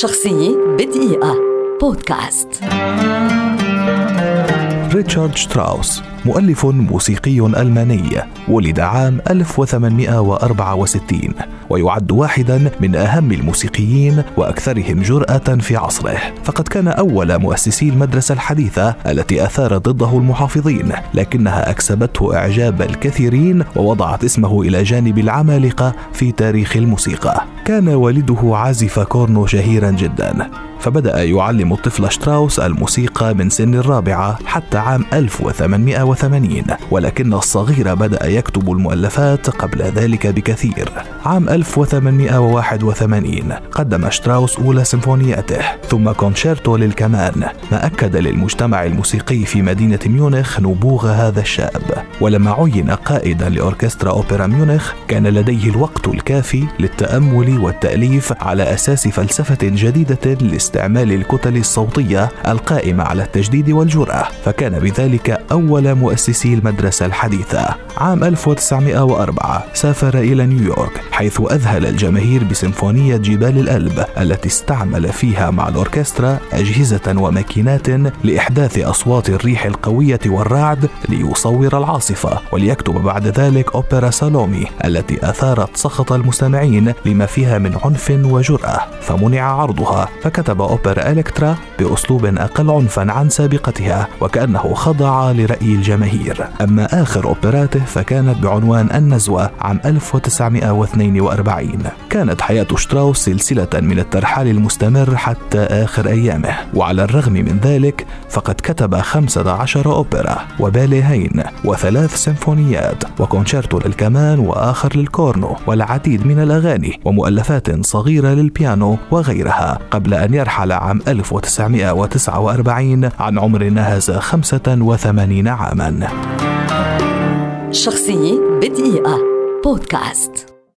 شخصية بدقيقة بودكاست. ريتشارد شتراوس مؤلف موسيقي ألماني، ولد عام 1864، ويعد واحدا من أهم الموسيقيين وأكثرهم جرأة في عصره، فقد كان أول مؤسسي المدرسة الحديثة التي أثارت ضده المحافظين، لكنها أكسبته إعجاب الكثيرين ووضعت اسمه إلى جانب العمالقة في تاريخ الموسيقى. كان والده عازف كورنو شهيرا جدا، فبدأ يعلم الطفل شتراوس الموسيقى من سن الرابعة حتى عام 1880، ولكن الصغير بدأ يكتب المؤلفات قبل ذلك بكثير. عام 1881 قدم شتراوس أولى سيمفونياته، ثم كونشيرتو للكمان، ما أكد للمجتمع الموسيقي في مدينة ميونخ نبوغ هذا الشاب. ولما عين قائدا لأوركسترا أوبرا ميونخ كان لديه الوقت الكافي للتأمل والتأليف على أساس فلسفة جديدة لاستعمال الكتل الصوتية القائمة على التجديد والجرأة، فكان بذلك أول مؤسسي المدرسة الحديثة. عام 1904 سافر إلى نيويورك، حيث أذهل الجماهير بسيمفونية جبال الألب التي استعمل فيها مع الأوركسترا أجهزة وماكينات لإحداث أصوات الريح القوية والرعد ليصور العاصفة، وليكتب بعد ذلك أوبرا سالومي التي أثارت سخط المستمعين لما فيها من عنف وجرأة، فمنع عرضها، فكتب أوبرا إلكترا بأسلوب أقل عنفا عن سابقتها وكأنه خضع لرأي الجماهير. أما آخر أوبراته فكانت بعنوان النزوة عام 1942. كانت حياة شتراوس سلسلة من الترحال المستمر حتى آخر أيامه، وعلى الرغم من ذلك فقد كتب 15 أوبرا وباليهين وثلاث سيمفونيات وكونشيرتو للكمان وآخر للكورنو والعديد من الأغاني ومؤلفات صغيرة للبيانو وغيرها، قبل أن يرحل عام 1949 عن عمر ناهز 85 عاما. شخصية بدقيقة بودكاست.